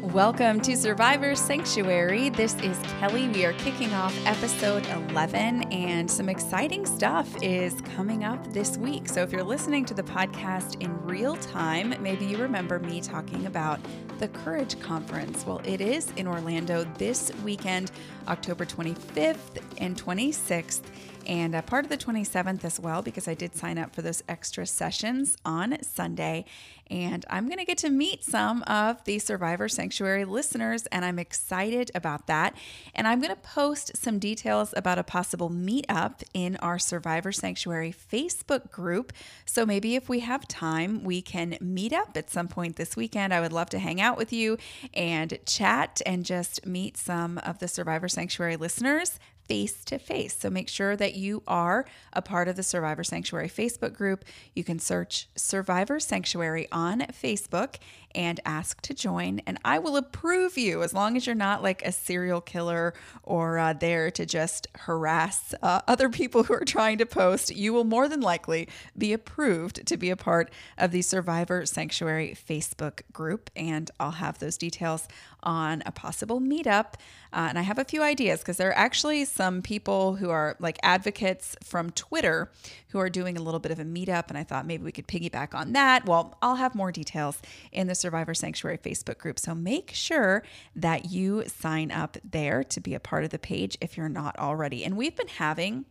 Welcome to Survivor Sanctuary. This is Kelly. We are kicking off episode 11, and some exciting stuff is coming up this week. So if you're listening to the podcast in real time, maybe you remember me talking about the Courage Conference. Well, it is in Orlando this weekend, October 25th and 26th. And a part of the 27th as well, because I did sign up for those extra sessions on Sunday. And I'm going to get to meet some of the Survivor Sanctuary listeners, and I'm excited about that. And I'm going to post some details about a possible meetup in our Survivor Sanctuary Facebook group. So maybe if we have time, we can meet up at some point this weekend. I would love to hang out with you and chat and just meet some of the Survivor Sanctuary listeners face to face. So make sure that you are a part of the Survivor Sanctuary Facebook group. You can search Survivor Sanctuary on Facebook and ask to join, and I will approve you as long as you're not like a serial killer or there to just harass other people who are trying to post. You will more than likely be approved to be a part of the Survivor Sanctuary Facebook group, and I'll have those details on a possible meetup. And I have a few ideas because there are actually some people who are like advocates from Twitter who are doing a little bit of a meetup, and I thought maybe we could piggyback on that. Well, I'll have more details in the Survivor Sanctuary Facebook group. So make sure that you sign up there to be a part of the page if you're not already. And we've been having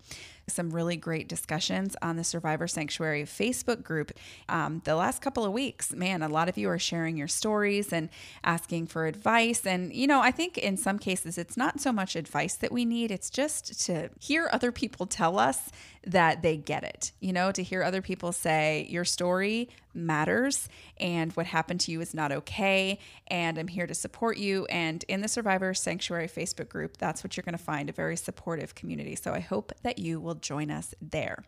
some really great discussions on the Survivor Sanctuary Facebook group the last couple of weeks. Man, a lot of you are sharing your stories and asking for advice. And, you know, I think in some cases it's not so much advice that we need. It's just to hear other people tell us that they get it, you know, to hear other people say your story matters and what happened to you is not okay, and I'm here to support you. And in the Survivor Sanctuary Facebook group, that's what you're going to find, a very supportive community. So I hope that you will join us there.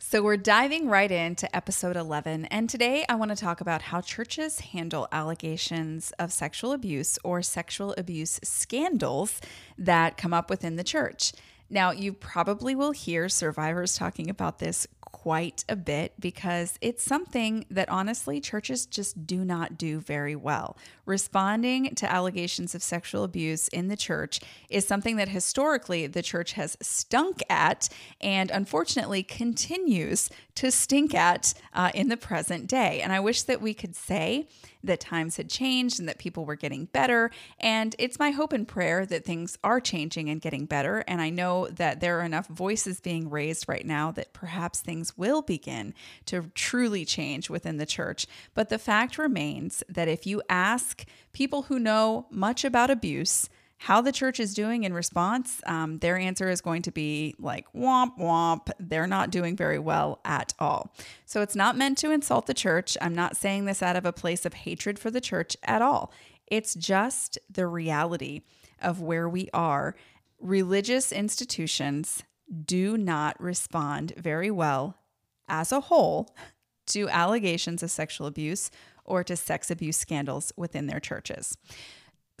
So we're diving right into episode 11, and today I want to talk about how churches handle allegations of sexual abuse or sexual abuse scandals that come up within the church. Now, you probably will hear survivors talking about this quite a bit because it's something that honestly churches just do not do very well. Responding to allegations of sexual abuse in the church is something that historically the church has stunk at and unfortunately continues to stink at in the present day. And I wish that we could say that times had changed and that people were getting better. And it's my hope and prayer that things are changing and getting better. And I know that there are enough voices being raised right now that perhaps things will begin to truly change within the church. But the fact remains that if you ask people who know much about abuse how the church is doing in response, their answer is going to be like, womp, womp. They're not doing very well at all. So it's not meant to insult the church. I'm not saying this out of a place of hatred for the church at all. It's just the reality of where we are. Religious institutions do not respond very well as a whole to allegations of sexual abuse or to sex abuse scandals within their churches.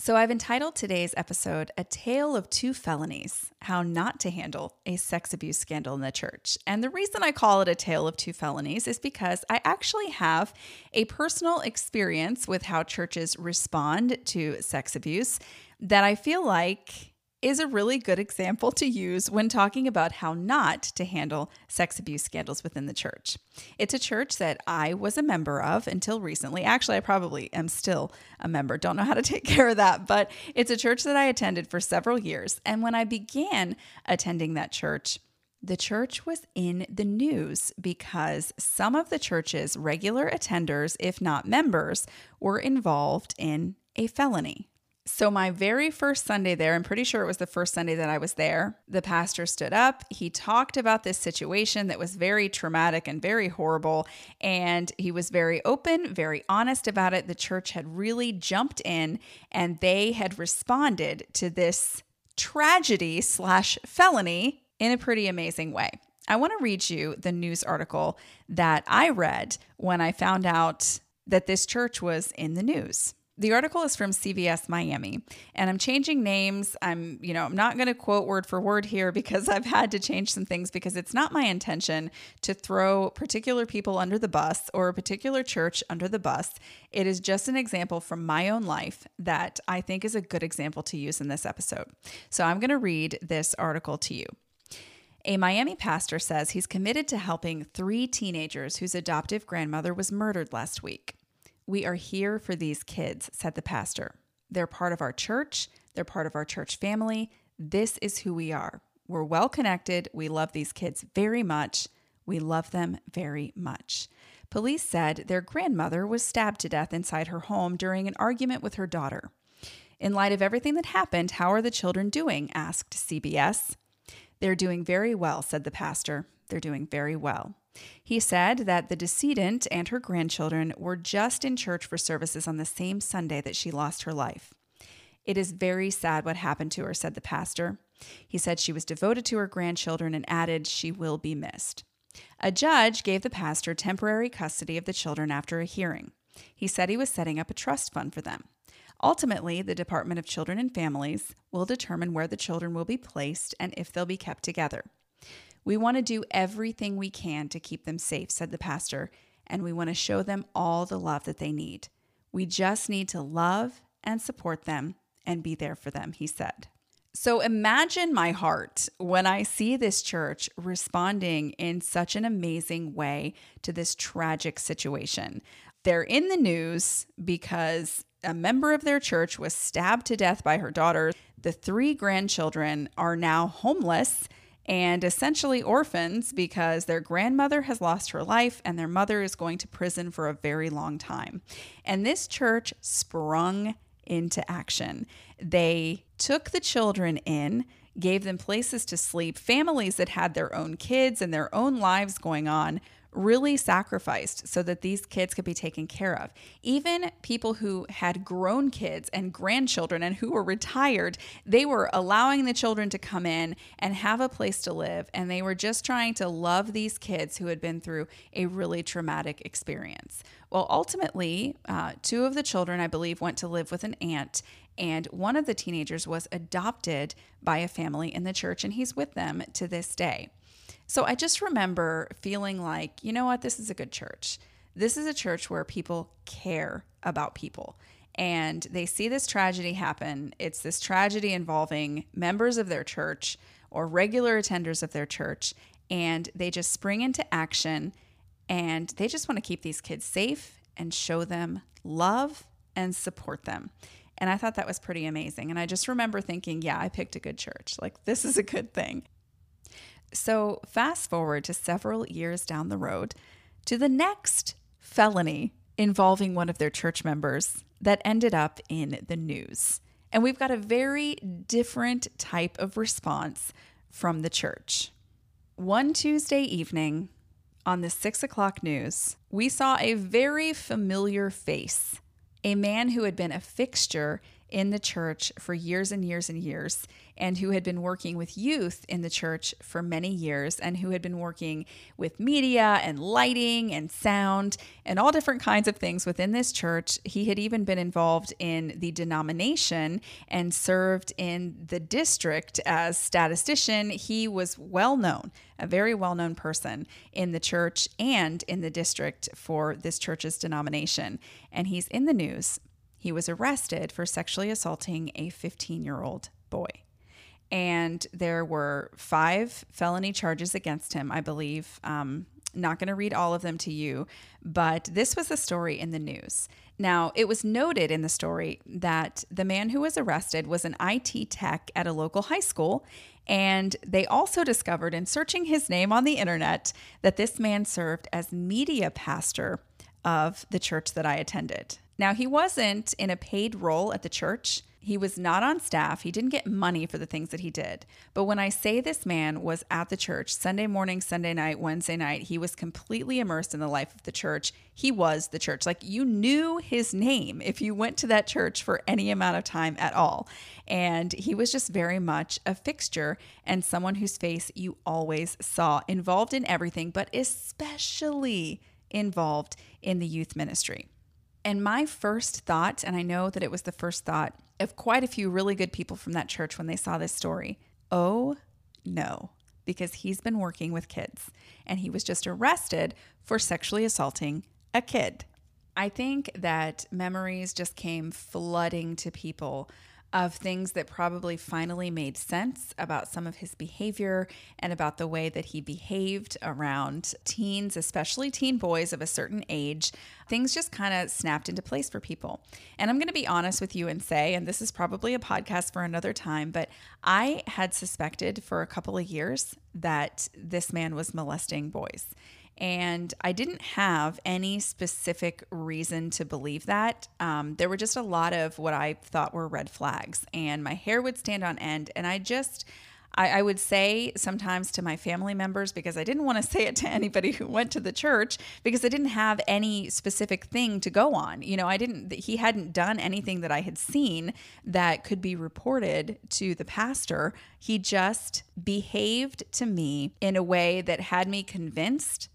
So I've entitled today's episode, A Tale of Two Felonies, How Not to Handle a Sex Abuse Scandal in the Church. And the reason I call it A Tale of Two Felonies is because I actually have a personal experience with how churches respond to sex abuse that I feel like is a really good example to use when talking about how not to handle sex abuse scandals within the church. It's a church that I was a member of until recently. Actually, I probably am still a member. Don't know how to take care of that, but it's a church that I attended for several years. And when I began attending that church, the church was in the news because some of the church's regular attenders, if not members, were involved in a felony. So my very first Sunday there, I'm pretty sure it was the first Sunday that I was there, the pastor stood up. He talked about this situation that was very traumatic and very horrible. And he was very open, very honest about it. The church had really jumped in and they had responded to this tragedy / felony in a pretty amazing way. I want to read you the news article that I read when I found out that this church was in the news. The article is from CBS Miami, and I'm changing names. I'm not going to quote word for word here because I've had to change some things because it's not my intention to throw particular people under the bus or a particular church under the bus. It is just an example from my own life that I think is a good example to use in this episode. So I'm going to read this article to you. A Miami pastor says he's committed to helping 3 teenagers whose adoptive grandmother was murdered last week. "We are here for these kids," said the pastor. "They're part of our church. They're part of our church family. This is who we are. We're well connected. We love these kids very much. We love them very much." Police said their grandmother was stabbed to death inside her home during an argument with her daughter. "In light of everything that happened, how are the children doing?" asked CBS. "They're doing very well," said the pastor. "They're doing very well." He said that the decedent and her grandchildren were just in church for services on the same Sunday that she lost her life. "It is very sad what happened to her," said the pastor. He said she was devoted to her grandchildren and added, "She will be missed." A judge gave the pastor temporary custody of the children after a hearing. He said he was setting up a trust fund for them. Ultimately, the Department of Children and Families will determine where the children will be placed and if they'll be kept together. "We want to do everything we can to keep them safe," said the pastor, "and we want to show them all the love that they need. We just need to love and support them and be there for them," he said. So imagine my heart when I see this church responding in such an amazing way to this tragic situation. They're in the news because a member of their church was stabbed to death by her daughter. The 3 grandchildren are now homeless and essentially orphans because their grandmother has lost her life and their mother is going to prison for a very long time. And this church sprung into action. They took the children in, gave them places to sleep. Families that had their own kids and their own lives going on really sacrificed so that these kids could be taken care of. Even people who had grown kids and grandchildren and who were retired, they were allowing the children to come in and have a place to live. And they were just trying to love these kids who had been through a really traumatic experience. Well, ultimately, 2 of the children, I believe, went to live with an aunt. And one of the teenagers was adopted by a family in the church, and he's with them to this day. So I just remember feeling like, you know what, this is a good church. This is a church where people care about people. And they see this tragedy happen. It's this tragedy involving members of their church or regular attenders of their church. And they just spring into action. And they just want to keep these kids safe and show them love and support them. And I thought that was pretty amazing. And I just remember thinking, yeah, I picked a good church. Like, this is a good thing. So fast forward to several years down the road to the next felony involving one of their church members that ended up in the news. And we've got a very different type of response from the church. One Tuesday evening on the 6 o'clock news, we saw a very familiar face, a man who had been a fixture in the church for years and years and years, and who had been working with youth in the church for many years, and who had been working with media and lighting and sound and all different kinds of things within this church. He had even been involved in the denomination and served in the district as statistician. He was well known, a very well-known person in the church and in the district for this church's denomination. And he's in the news. He was arrested for sexually assaulting a 15-year-old boy. And there were 5 felony charges against him, I believe. Not going to read all of them to you, but this was the story in the news. Now, it was noted in the story that the man who was arrested was an IT tech at a local high school, and they also discovered in searching his name on the internet that this man served as media pastor of the church that I attended. Now, he wasn't in a paid role at the church. He was not on staff. He didn't get money for the things that he did. But when I say this man was at the church Sunday morning, Sunday night, Wednesday night, he was completely immersed in the life of the church. He was the church. Like, you knew his name if you went to that church for any amount of time at all. And he was just very much a fixture and someone whose face you always saw, involved in everything, but especially involved in the youth ministry. And my first thought, and I know that it was the first thought of quite a few really good people from that church when they saw this story, oh no, because he's been working with kids and he was just arrested for sexually assaulting a kid. I think that memories just came flooding to people of things that probably finally made sense about some of his behavior and about the way that he behaved around teens, especially teen boys of a certain age. Things just kind of snapped into place for people. And I'm going to be honest with you and say, and this is probably a podcast for another time, but I had suspected for a couple of years that this man was molesting boys. And I didn't have any specific reason to believe that. There were just a lot of what I thought were red flags. And my hair would stand on end. And I would say sometimes to my family members, because I didn't want to say it to anybody who went to the church, because I didn't have any specific thing to go on. You know, he hadn't done anything that I had seen that could be reported to the pastor. He just behaved to me in a way that had me convinced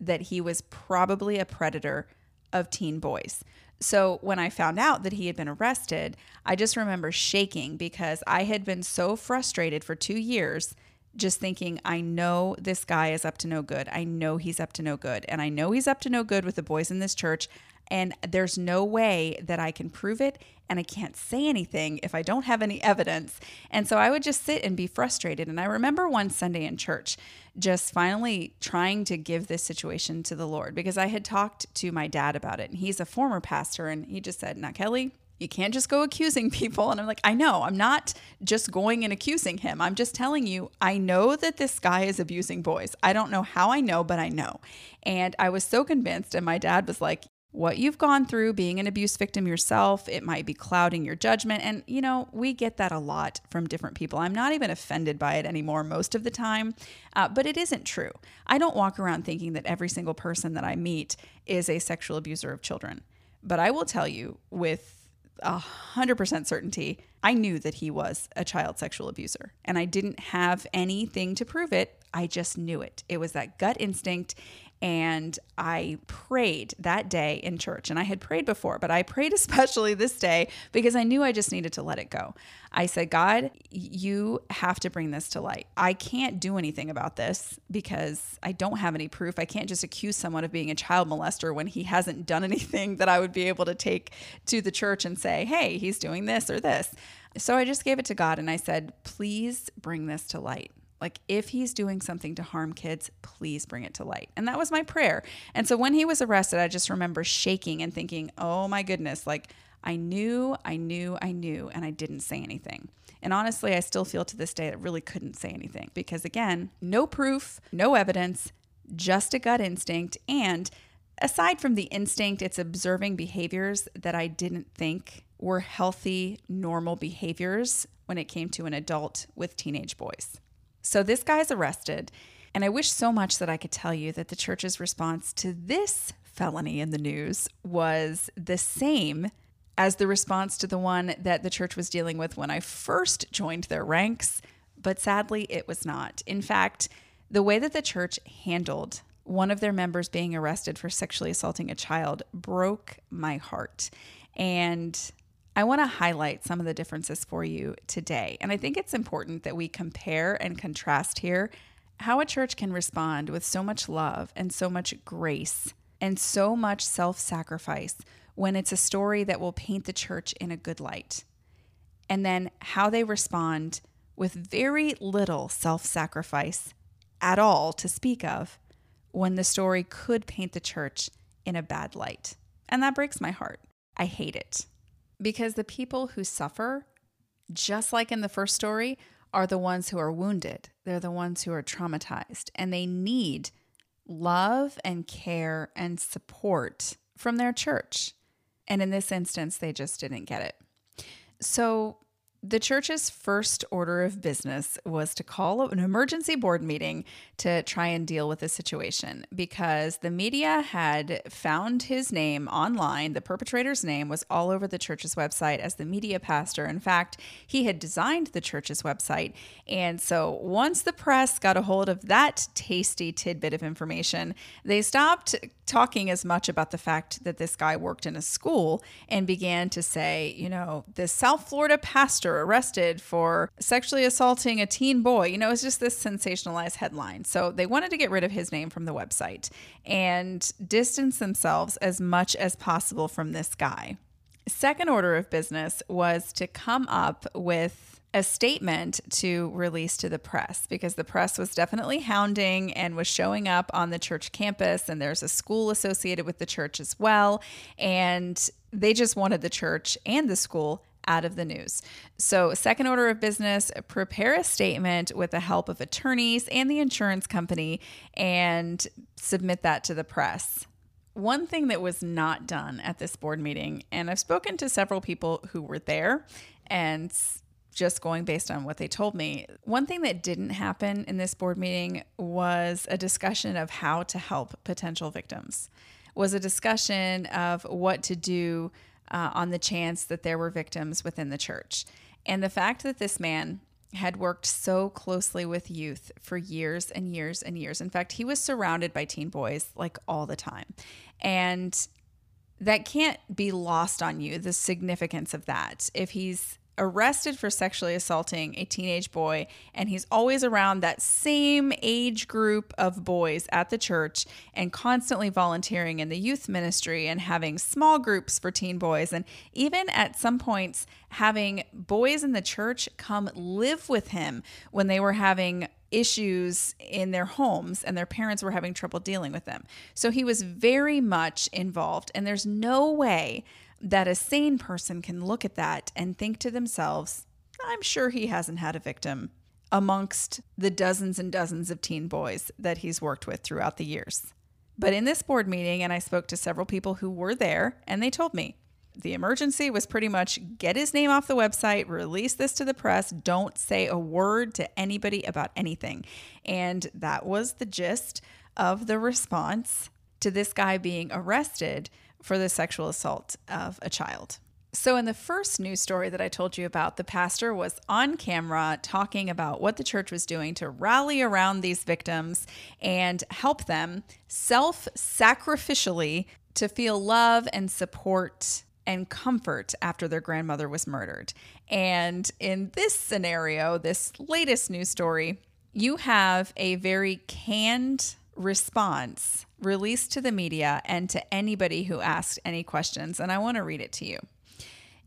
that he was probably a predator of teen boys. So when I found out that he had been arrested, I just remember shaking because I had been so frustrated for 2 years just thinking, I know this guy is up to no good. I know he's up to no good. And I know he's up to no good with the boys in this church. And there's no way that I can prove it. And I can't say anything if I don't have any evidence. And so I would just sit and be frustrated. And I remember one Sunday in church just finally trying to give this situation to the Lord, because I had talked to my dad about it. And he's a former pastor. And he just said, "Now, Kelly, you can't just go accusing people." And I'm like, I know, I'm not just going and accusing him. I'm just telling you, I know that this guy is abusing boys. I don't know how I know, but I know. And I was so convinced. And my dad was like, what you've gone through being an abuse victim yourself, it might be clouding your judgment. And, you know, we get that a lot from different people. I'm not even offended by it anymore most of the time, but it isn't true. I don't walk around thinking that every single person that I meet is a sexual abuser of children. But I will tell you with 100% certainty, I knew that he was a child sexual abuser, and I didn't have anything to prove it. I just knew it. It was that gut instinct. And I prayed that day in church, and I had prayed before, but I prayed especially this day because I knew I just needed to let it go. I said, God, you have to bring this to light. I can't do anything about this because I don't have any proof. I can't just accuse someone of being a child molester when he hasn't done anything that I would be able to take to the church and say, hey, he's doing this or this. So I just gave it to God, and I said, please bring this to light. Like, if he's doing something to harm kids, please bring it to light. And that was my prayer. And so when he was arrested, I just remember shaking and thinking, oh my goodness, like I knew, and I didn't say anything. And honestly, I still feel to this day that I really couldn't say anything because, again, no proof, no evidence, just a gut instinct. And aside from the instinct, it's observing behaviors that I didn't think were healthy, normal behaviors when it came to an adult with teenage boys. So this guy's arrested, and I wish so much that I could tell you that the church's response to this felony in the news was the same as the response to the one that the church was dealing with when I first joined their ranks, but sadly it was not. In fact, the way that the church handled one of their members being arrested for sexually assaulting a child broke my heart. And I want to highlight some of the differences for you today. And I think it's important that we compare and contrast here how a church can respond with so much love and so much grace and so much self-sacrifice when it's a story that will paint the church in a good light. And then how they respond with very little self-sacrifice at all to speak of when the story could paint the church in a bad light. And that breaks my heart. I hate it. Because the people who suffer, just like in the first story, are the ones who are wounded. They're the ones who are traumatized, and they need love and care and support from their church. And in this instance, they just didn't get it. So the church's first order of business was to call an emergency board meeting to try and deal with the situation, because the media had found his name online. The perpetrator's name was all over the church's website as the media pastor. In fact, he had designed the church's website. And so once the press got a hold of that tasty tidbit of information, they stopped talking as much about the fact that this guy worked in a school and began to say, you know, the South Florida pastor arrested for sexually assaulting a teen boy. You know, it's just this sensationalized headline. So they wanted to get rid of his name from the website and distance themselves as much as possible from this guy. Second order of business was to come up with a statement to release to the press, because the press was definitely hounding and was showing up on the church campus, and there's a school associated with the church as well. And they just wanted the church and the school out of the news. So second order of business, prepare a statement with the help of attorneys and the insurance company and submit that to the press. One thing that was not done at this board meeting, and I've spoken to several people who were there and just going based on what they told me, one thing that didn't happen in this board meeting was a discussion of how to help potential victims, was a discussion of what to do on the chance that there were victims within the church. And the fact that this man had worked so closely with youth for years and years and years. In fact, he was surrounded by teen boys like all the time. And that can't be lost on you, the significance of that. If he's arrested for sexually assaulting a teenage boy and he's always around that same age group of boys at the church and constantly volunteering in the youth ministry and having small groups for teen boys, and even at some points having boys in the church come live with him when they were having issues in their homes and their parents were having trouble dealing with them. So he was very much involved, and there's no way that a sane person can look at that and think to themselves, I'm sure he hasn't had a victim amongst the dozens and dozens of teen boys that he's worked with throughout the years. But in this board meeting, and I spoke to several people who were there, and they told me the emergency was pretty much get his name off the website, release this to the press, don't say a word to anybody about anything. And that was the gist of the response to this guy being arrested for the sexual assault of a child. So in the first news story that I told you about, the pastor was on camera talking about what the church was doing to rally around these victims and help them self-sacrificially to feel love and support and comfort after their grandmother was murdered. And in this scenario, this latest news story, you have a very canned response released to the media and to anybody who asked any questions, and I want to read it to you.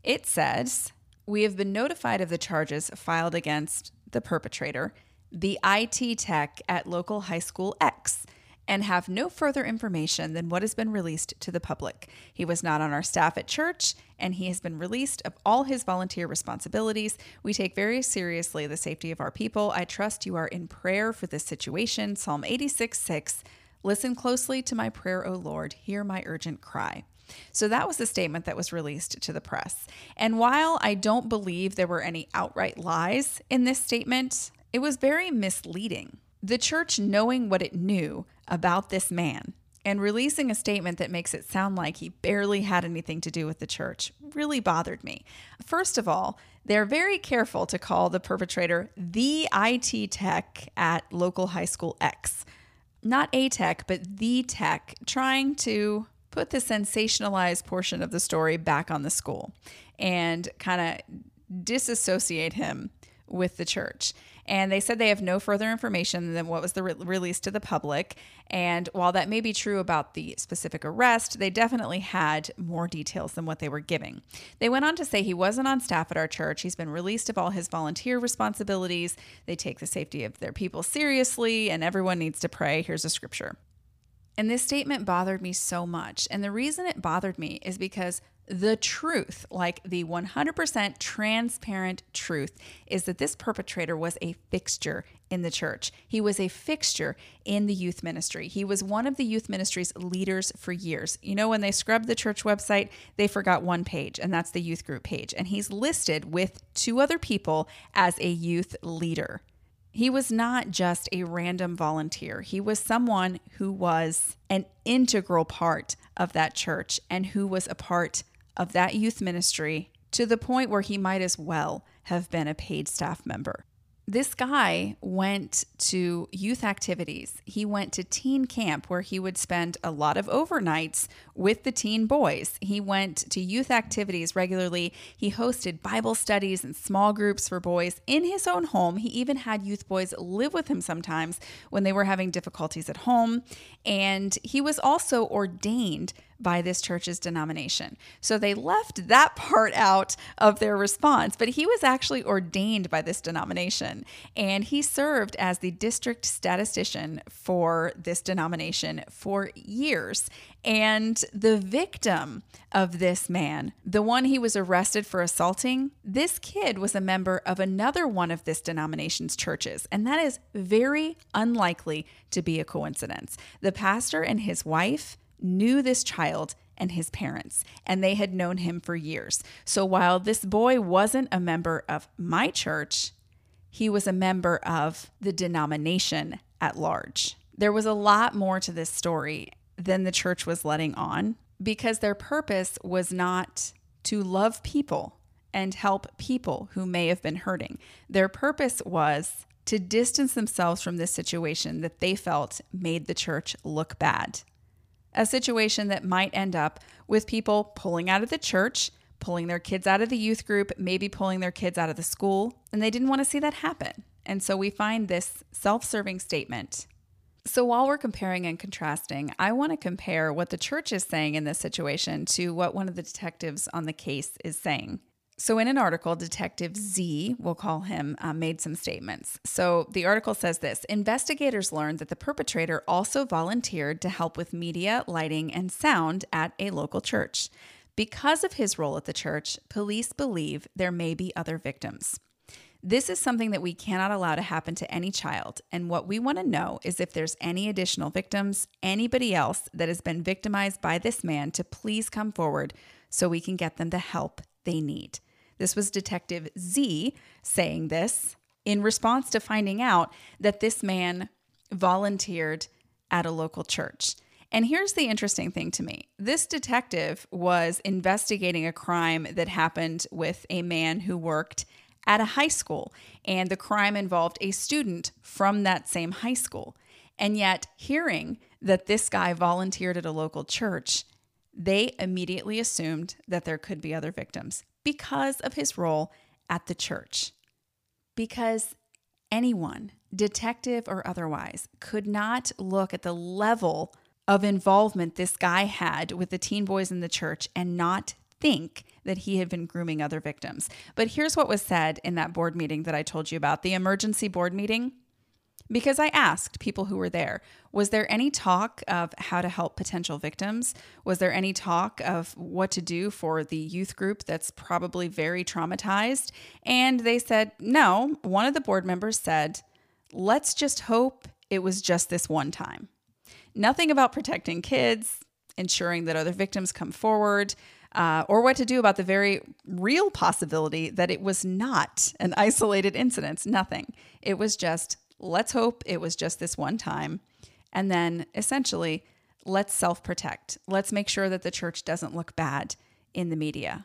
It says, "We have been notified of the charges filed against the perpetrator, the IT tech at local high school X, and have no further information than what has been released to the public. He was not on our staff at church, and he has been released of all his volunteer responsibilities. We take very seriously the safety of our people. I trust you are in prayer for this situation. Psalm 86:6. Listen closely to my prayer, O Lord. Hear my urgent cry." So that was the statement that was released to the press. And while I don't believe there were any outright lies in this statement, it was very misleading. The church knowing what it knew about this man and releasing a statement that makes it sound like he barely had anything to do with the church really bothered me. First of all, they're very careful to call the perpetrator the IT tech at local high school X. Not a tech, but the tech, trying to put the sensationalized portion of the story back on the school and kind of disassociate him with the church. And they said they have no further information than what was released to the public. And while that may be true about the specific arrest, they definitely had more details than what they were giving. They went on to say he wasn't on staff at our church. He's been released of all his volunteer responsibilities. They take the safety of their people seriously, and everyone needs to pray. Here's a scripture. And this statement bothered me so much. And the reason it bothered me is because the truth, like the 100% transparent truth, is that this perpetrator was a fixture in the church. He was a fixture in the youth ministry. He was one of the youth ministry's leaders for years. You know, when they scrubbed the church website, they forgot one page, and that's the youth group page. And he's listed with two other people as a youth leader. He was not just a random volunteer. He was someone who was an integral part of that church and who was a part of that youth ministry to the point where he might as well have been a paid staff member. This guy went to youth activities. He went to teen camp where he would spend a lot of overnights with the teen boys. He went to youth activities regularly. He hosted Bible studies and small groups for boys in his own home. He even had youth boys live with him sometimes when they were having difficulties at home. And he was also ordained by this church's denomination. So they left that part out of their response, but he was actually ordained by this denomination. And he served as the district statistician for this denomination for years. And the victim of this man, the one he was arrested for assaulting, this kid was a member of another one of this denomination's churches. And that is very unlikely to be a coincidence. The pastor and his wife knew this child and his parents, and they had known him for years. So while this boy wasn't a member of my church, he was a member of the denomination at large. There was a lot more to this story than the church was letting on, because their purpose was not to love people and help people who may have been hurting. Their purpose was to distance themselves from this situation that they felt made the church look bad. A situation that might end up with people pulling out of the church, pulling their kids out of the youth group, maybe pulling their kids out of the school, and they didn't want to see that happen. And so we find this self-serving statement. So while we're comparing and contrasting, I want to compare what the church is saying in this situation to what one of the detectives on the case is saying. So in an article, Detective Z, we'll call him, made some statements. So the article says this: investigators learned that the perpetrator also volunteered to help with media, lighting, and sound at a local church. Because of his role at the church, police believe there may be other victims. This is something that we cannot allow to happen to any child, and what we want to know is if there's any additional victims, anybody else that has been victimized by this man, to please come forward so we can get them the help they need. This was Detective Z saying this in response to finding out that this man volunteered at a local church. And here's the interesting thing to me. This detective was investigating a crime that happened with a man who worked at a high school, and the crime involved a student from that same high school. And yet, hearing that this guy volunteered at a local church, they immediately assumed that there could be other victims because of his role at the church. Because anyone, detective or otherwise, could not look at the level of involvement this guy had with the teen boys in the church and not think that he had been grooming other victims. But here's what was said in that board meeting that I told you about, the emergency board meeting. Because I asked people who were there, was there any talk of how to help potential victims? Was there any talk of what to do for the youth group that's probably very traumatized? And they said, no. One of the board members said, let's just hope it was just this one time. Nothing about protecting kids, ensuring that other victims come forward, or what to do about the very real possibility that it was not an isolated incident. Nothing. It was just, let's hope it was just this one time. And then essentially, let's self-protect. Let's make sure that the church doesn't look bad in the media.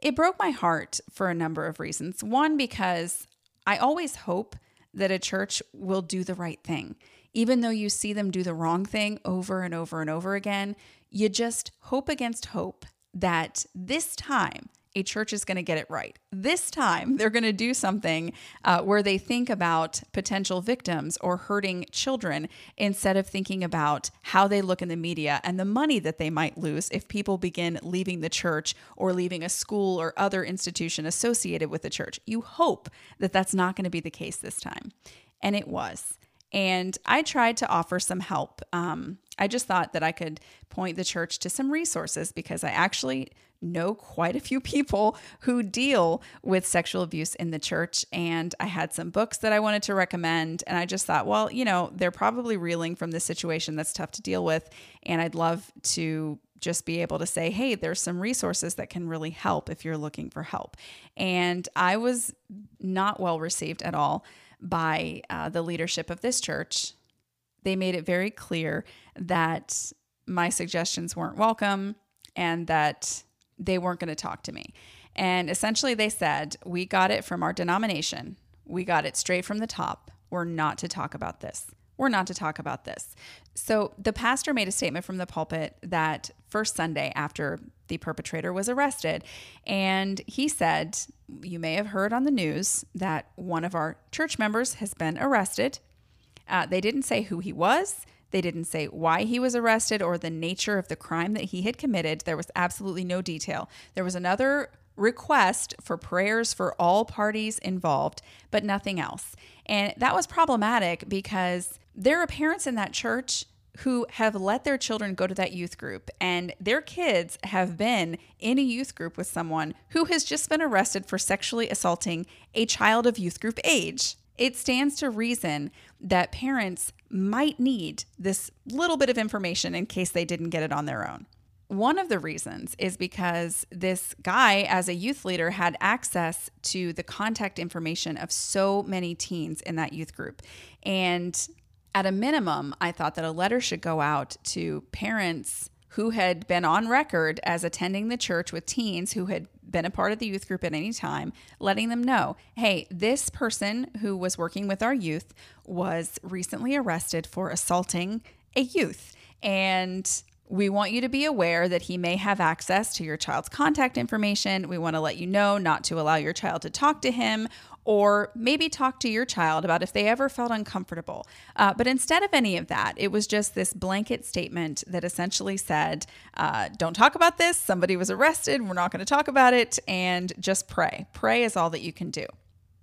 It broke my heart for a number of reasons. One, because I always hope that a church will do the right thing. Even though you see them do the wrong thing over and over and over again, you just hope against hope that this time a church is going to get it right. This time, they're going to do something where they think about potential victims or hurting children instead of thinking about how they look in the media and the money that they might lose if people begin leaving the church or leaving a school or other institution associated with the church. You hope that that's not going to be the case this time. And it was. And I tried to offer some help. I just thought that I could point the church to some resources because I actually know quite a few people who deal with sexual abuse in the church. And I had some books that I wanted to recommend. And I just thought, well, you know, they're probably reeling from this situation that's tough to deal with. And I'd love to just be able to say, hey, there's some resources that can really help if you're looking for help. And I was not well received at all by the leadership of this church. They made it very clear that my suggestions weren't welcome and that they weren't going to talk to me. And essentially they said, we got it from our denomination. We got it straight from the top. We're not to talk about this. We're not to talk about this. So the pastor made a statement from the pulpit that first Sunday after the perpetrator was arrested. And he said, you may have heard on the news that one of our church members has been arrested. They didn't say who he was. They didn't say why he was arrested or the nature of the crime that he had committed. There was absolutely no detail. There was another request for prayers for all parties involved, but nothing else. And that was problematic because there are parents in that church who have let their children go to that youth group, and their kids have been in a youth group with someone who has just been arrested for sexually assaulting a child of youth group age. It stands to reason that parents might need this little bit of information in case they didn't get it on their own. One of the reasons is because this guy, as a youth leader, had access to the contact information of so many teens in that youth group. And at a minimum, I thought that a letter should go out to parents who had been on record as attending the church with teens who had been a part of the youth group at any time, letting them know, hey, this person who was working with our youth was recently arrested for assaulting a youth. And we want you to be aware that he may have access to your child's contact information. We want to let you know not to allow your child to talk to him, or maybe talk to your child about if they ever felt uncomfortable. But instead of any of that, it was just this blanket statement that essentially said, don't talk about this. Somebody was arrested. We're not going to talk about it. And just pray. Pray is all that you can do.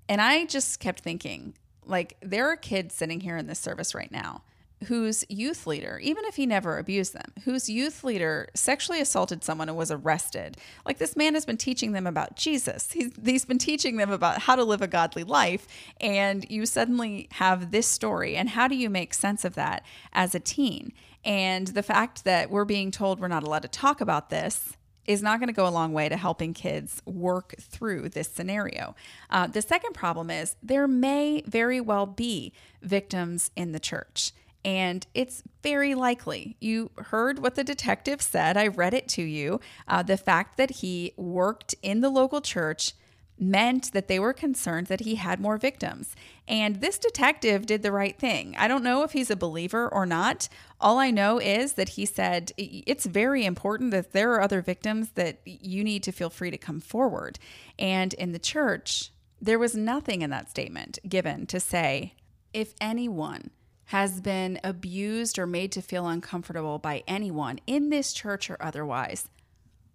And I just kept thinking, like, there are kids sitting here in this service right now whose youth leader, even if he never abused them, whose youth leader sexually assaulted someone and was arrested. Like, this man has been teaching them about Jesus. He's been teaching them about how to live a godly life. And you suddenly have this story. And how do you make sense of that as a teen? And the fact that we're being told we're not allowed to talk about this is not going to go a long way to helping kids work through this scenario. The second problem is there may very well be victims in the church. And it's very likely. You heard what the detective said. I read it to you. The fact that he worked in the local church meant that they were concerned that he had more victims. And this detective did the right thing. I don't know if he's a believer or not. All I know is that he said, it's very important that there are other victims that you need to feel free to come forward. And in the church, there was nothing in that statement given to say, if anyone has been abused or made to feel uncomfortable by anyone in this church or otherwise,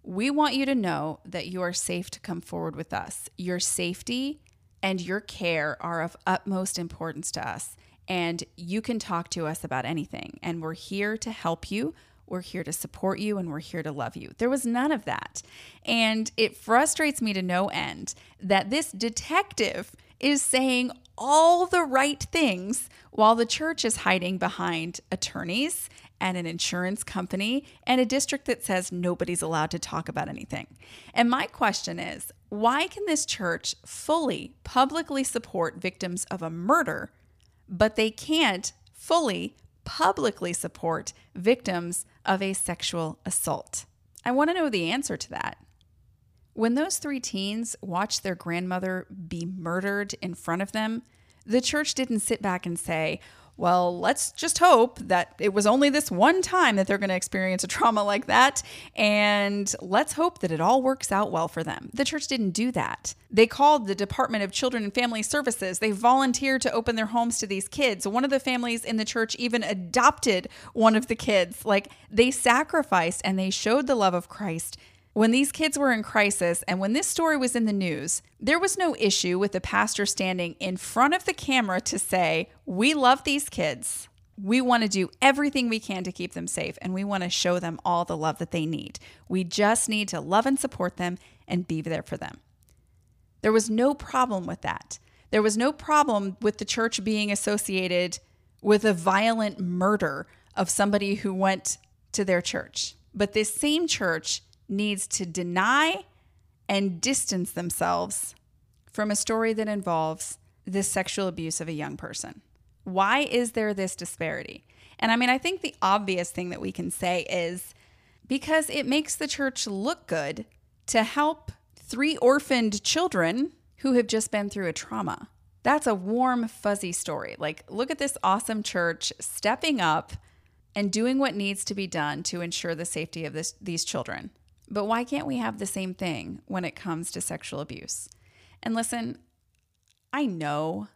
we want you to know that you are safe to come forward with us. Your safety and your care are of utmost importance to us, and you can talk to us about anything, and we're here to help you. We're here to support you, and we're here to love you. There was none of that. And it frustrates me to no end that this detective is saying all the right things while the church is hiding behind attorneys and an insurance company and a district that says nobody's allowed to talk about anything. And my question is, why can this church fully publicly support victims of a murder, but they can't fully publicly support victims of a sexual assault? I want to know the answer to that. When those three teens watched their grandmother be murdered in front of them, the church didn't sit back and say, well, let's just hope that it was only this one time that they're going to experience a trauma like that, and let's hope that it all works out well for them. The church didn't do that. They called the Department of Children and Family Services. They volunteered to open their homes to these kids. One of the families in the church even adopted one of the kids. Like, they sacrificed and they showed the love of Christ. When these kids were in crisis and when this story was in the news, there was no issue with the pastor standing in front of the camera to say, we love these kids. We want to do everything we can to keep them safe, and we want to show them all the love that they need. We just need to love and support them and be there for them. There was no problem with that. There was no problem with the church being associated with a violent murder of somebody who went to their church. But this same church needs to deny and distance themselves from a story that involves the sexual abuse of a young person. Why is there this disparity? And I mean, I think the obvious thing that we can say is because it makes the church look good to help 3 orphaned children who have just been through a trauma. That's a warm, fuzzy story. Like, look at this awesome church stepping up and doing what needs to be done to ensure the safety of these children. But why can't we have the same thing when it comes to sexual abuse? And listen, I know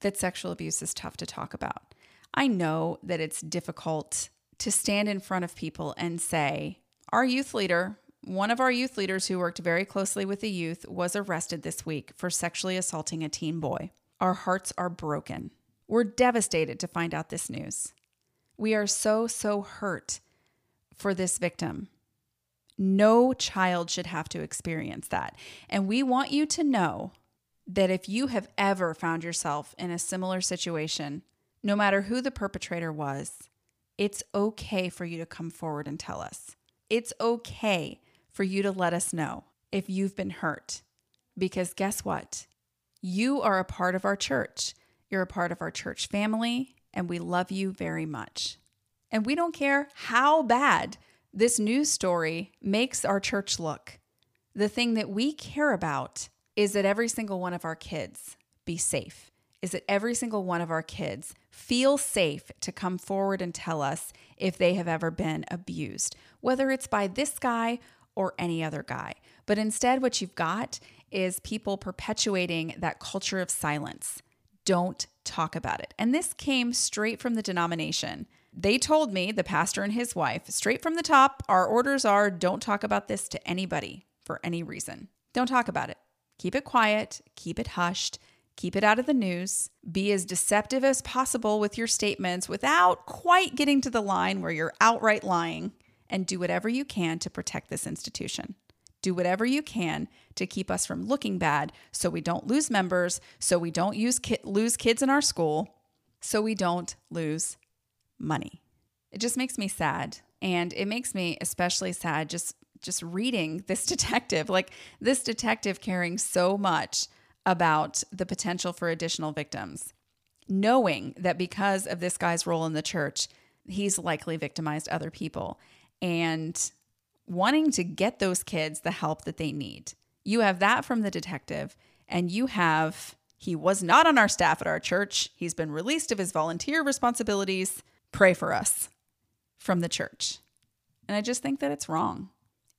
that sexual abuse is tough to talk about. I know that it's difficult to stand in front of people and say, our youth leader, one of our youth leaders who worked very closely with the youth, was arrested this week for sexually assaulting a teen boy. Our hearts are broken. We're devastated to find out this news. We are so, so hurt for this victim. No child should have to experience that. And we want you to know that if you have ever found yourself in a similar situation, no matter who the perpetrator was, it's okay for you to come forward and tell us. It's okay for you to let us know if you've been hurt. Because guess what? You are a part of our church. You're a part of our church family, and we love you very much. And we don't care how bad this news story makes our church look. The thing that we care about is that every single one of our kids be safe, is that every single one of our kids feel safe to come forward and tell us if they have ever been abused, whether it's by this guy or any other guy. But instead, what you've got is people perpetuating that culture of silence. Don't talk about it. And this came straight from the denomination. They told me, the pastor and his wife, straight from the top, our orders are don't talk about this to anybody for any reason. Don't talk about it. Keep it quiet, keep it hushed, keep it out of the news, be as deceptive as possible with your statements without quite getting to the line where you're outright lying, and do whatever you can to protect this institution. Do whatever you can to keep us from looking bad so we don't lose members, so we don't lose kids in our school, so we don't lose money. It just makes me sad, and it makes me especially sad just reading this detective, like this detective caring so much about the potential for additional victims, knowing that because of this guy's role in the church, he's likely victimized other people and wanting to get those kids the help that they need. You have that from the detective, and you have, he was not on our staff at our church. He's been released of his volunteer responsibilities. Pray for us from the church. And I just think that it's wrong.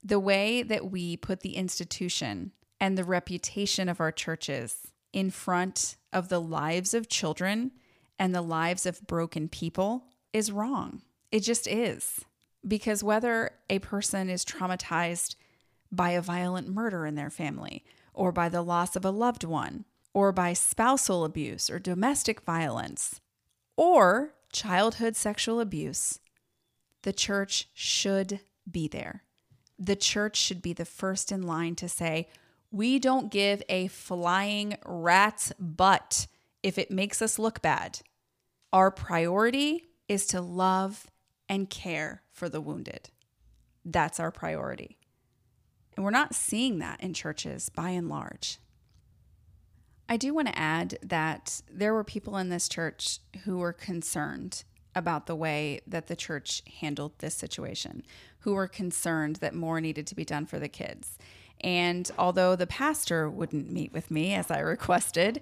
The way that we put the institution and the reputation of our churches in front of the lives of children and the lives of broken people is wrong. It just is. Because whether a person is traumatized by a violent murder in their family, or by the loss of a loved one, or by spousal abuse or domestic violence, or childhood sexual abuse, the church should be there. The church should be the first in line to say, we don't give a flying rat's butt if it makes us look bad. Our priority is to love and care for the wounded. That's our priority. And we're not seeing that in churches by and large. I do want to add that there were people in this church who were concerned about the way that the church handled this situation, who were concerned that more needed to be done for the kids. And although the pastor wouldn't meet with me as I requested,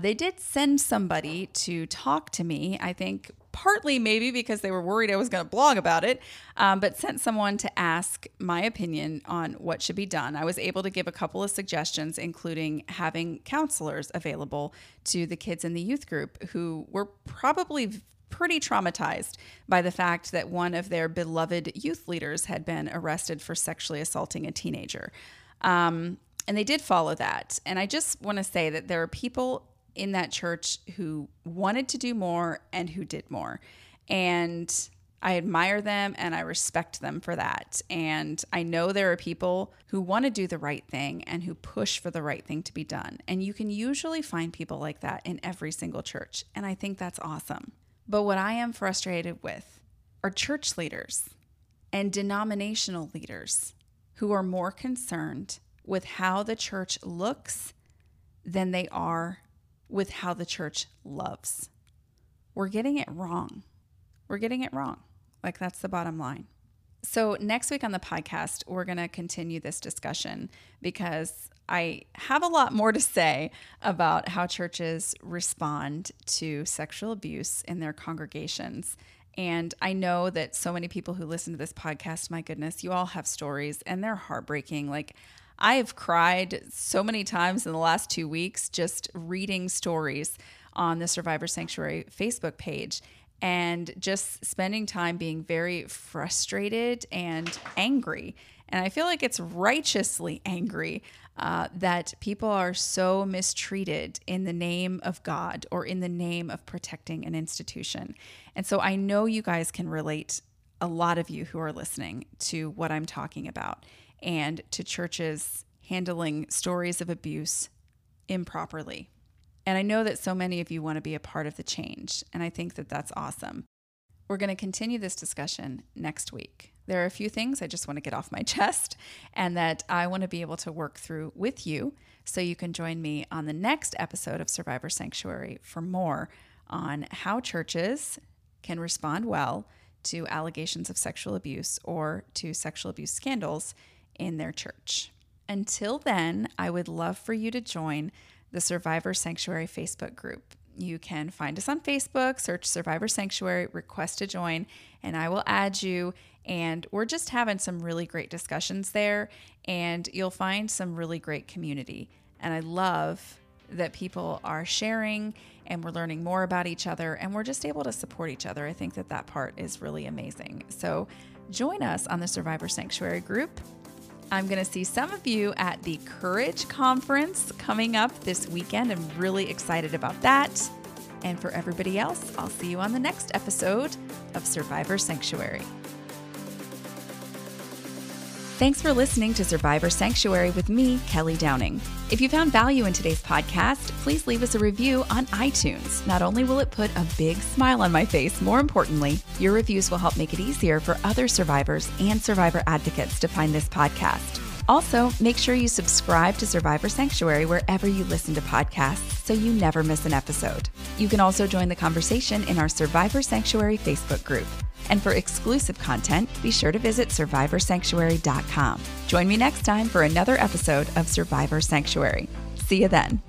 they did send somebody to talk to me, I think partly maybe because they were worried I was going to blog about it, but sent someone to ask my opinion on what should be done. I was able to give a couple of suggestions, including having counselors available to the kids in the youth group who were probably pretty traumatized by the fact that one of their beloved youth leaders had been arrested for sexually assaulting a teenager. And they did follow that. And I just want to say that there are people in that church who wanted to do more and who did more. And I admire them and I respect them for that. And I know there are people who want to do the right thing and who push for the right thing to be done. And you can usually find people like that in every single church. And I think that's awesome. But what I am frustrated with are church leaders and denominational leaders who are more concerned with how the church looks than they are with how the church loves. We're getting it wrong. We're getting it wrong. Like, that's the bottom line. So next week on the podcast, we're going to continue this discussion because I have a lot more to say about how churches respond to sexual abuse in their congregations. And I know that so many people who listen to this podcast, my goodness, you all have stories and they're heartbreaking. Like, I've cried so many times in the last 2 weeks just reading stories on the Survivor Sanctuary Facebook page and just spending time being very frustrated and angry. And I feel like it's righteously angry that people are so mistreated in the name of God or in the name of protecting an institution. And so I know you guys can relate, a lot of you who are listening, to what I'm talking about and to churches handling stories of abuse improperly. And I know that so many of you want to be a part of the change, and I think that that's awesome. We're going to continue this discussion next week. There are a few things I just want to get off my chest and that I want to be able to work through with you, so you can join me on the next episode of Survivor Sanctuary for more on how churches can respond well to allegations of sexual abuse or to sexual abuse scandals in their church. Until then, I would love for you to join the Survivor Sanctuary Facebook group. You can find us on Facebook, search Survivor Sanctuary, request to join, and I will add you. And we're just having some really great discussions there, and you'll find some really great community. And I love that people are sharing and we're learning more about each other and we're just able to support each other. I think that that part is really amazing. So join us on the Survivor Sanctuary group. I'm going to see some of you at the Courage Conference coming up this weekend. I'm really excited about that. And for everybody else, I'll see you on the next episode of Survivor Sanctuary. Thanks for listening to Survivor Sanctuary with me, Kelly Downing. If you found value in today's podcast, please leave us a review on iTunes. Not only will it put a big smile on my face, more importantly, your reviews will help make it easier for other survivors and survivor advocates to find this podcast. Also, make sure you subscribe to Survivor Sanctuary wherever you listen to podcasts so you never miss an episode. You can also join the conversation in our Survivor Sanctuary Facebook group. And for exclusive content, be sure to visit SurvivorSanctuary.com. Join me next time for another episode of Survivor Sanctuary. See you then.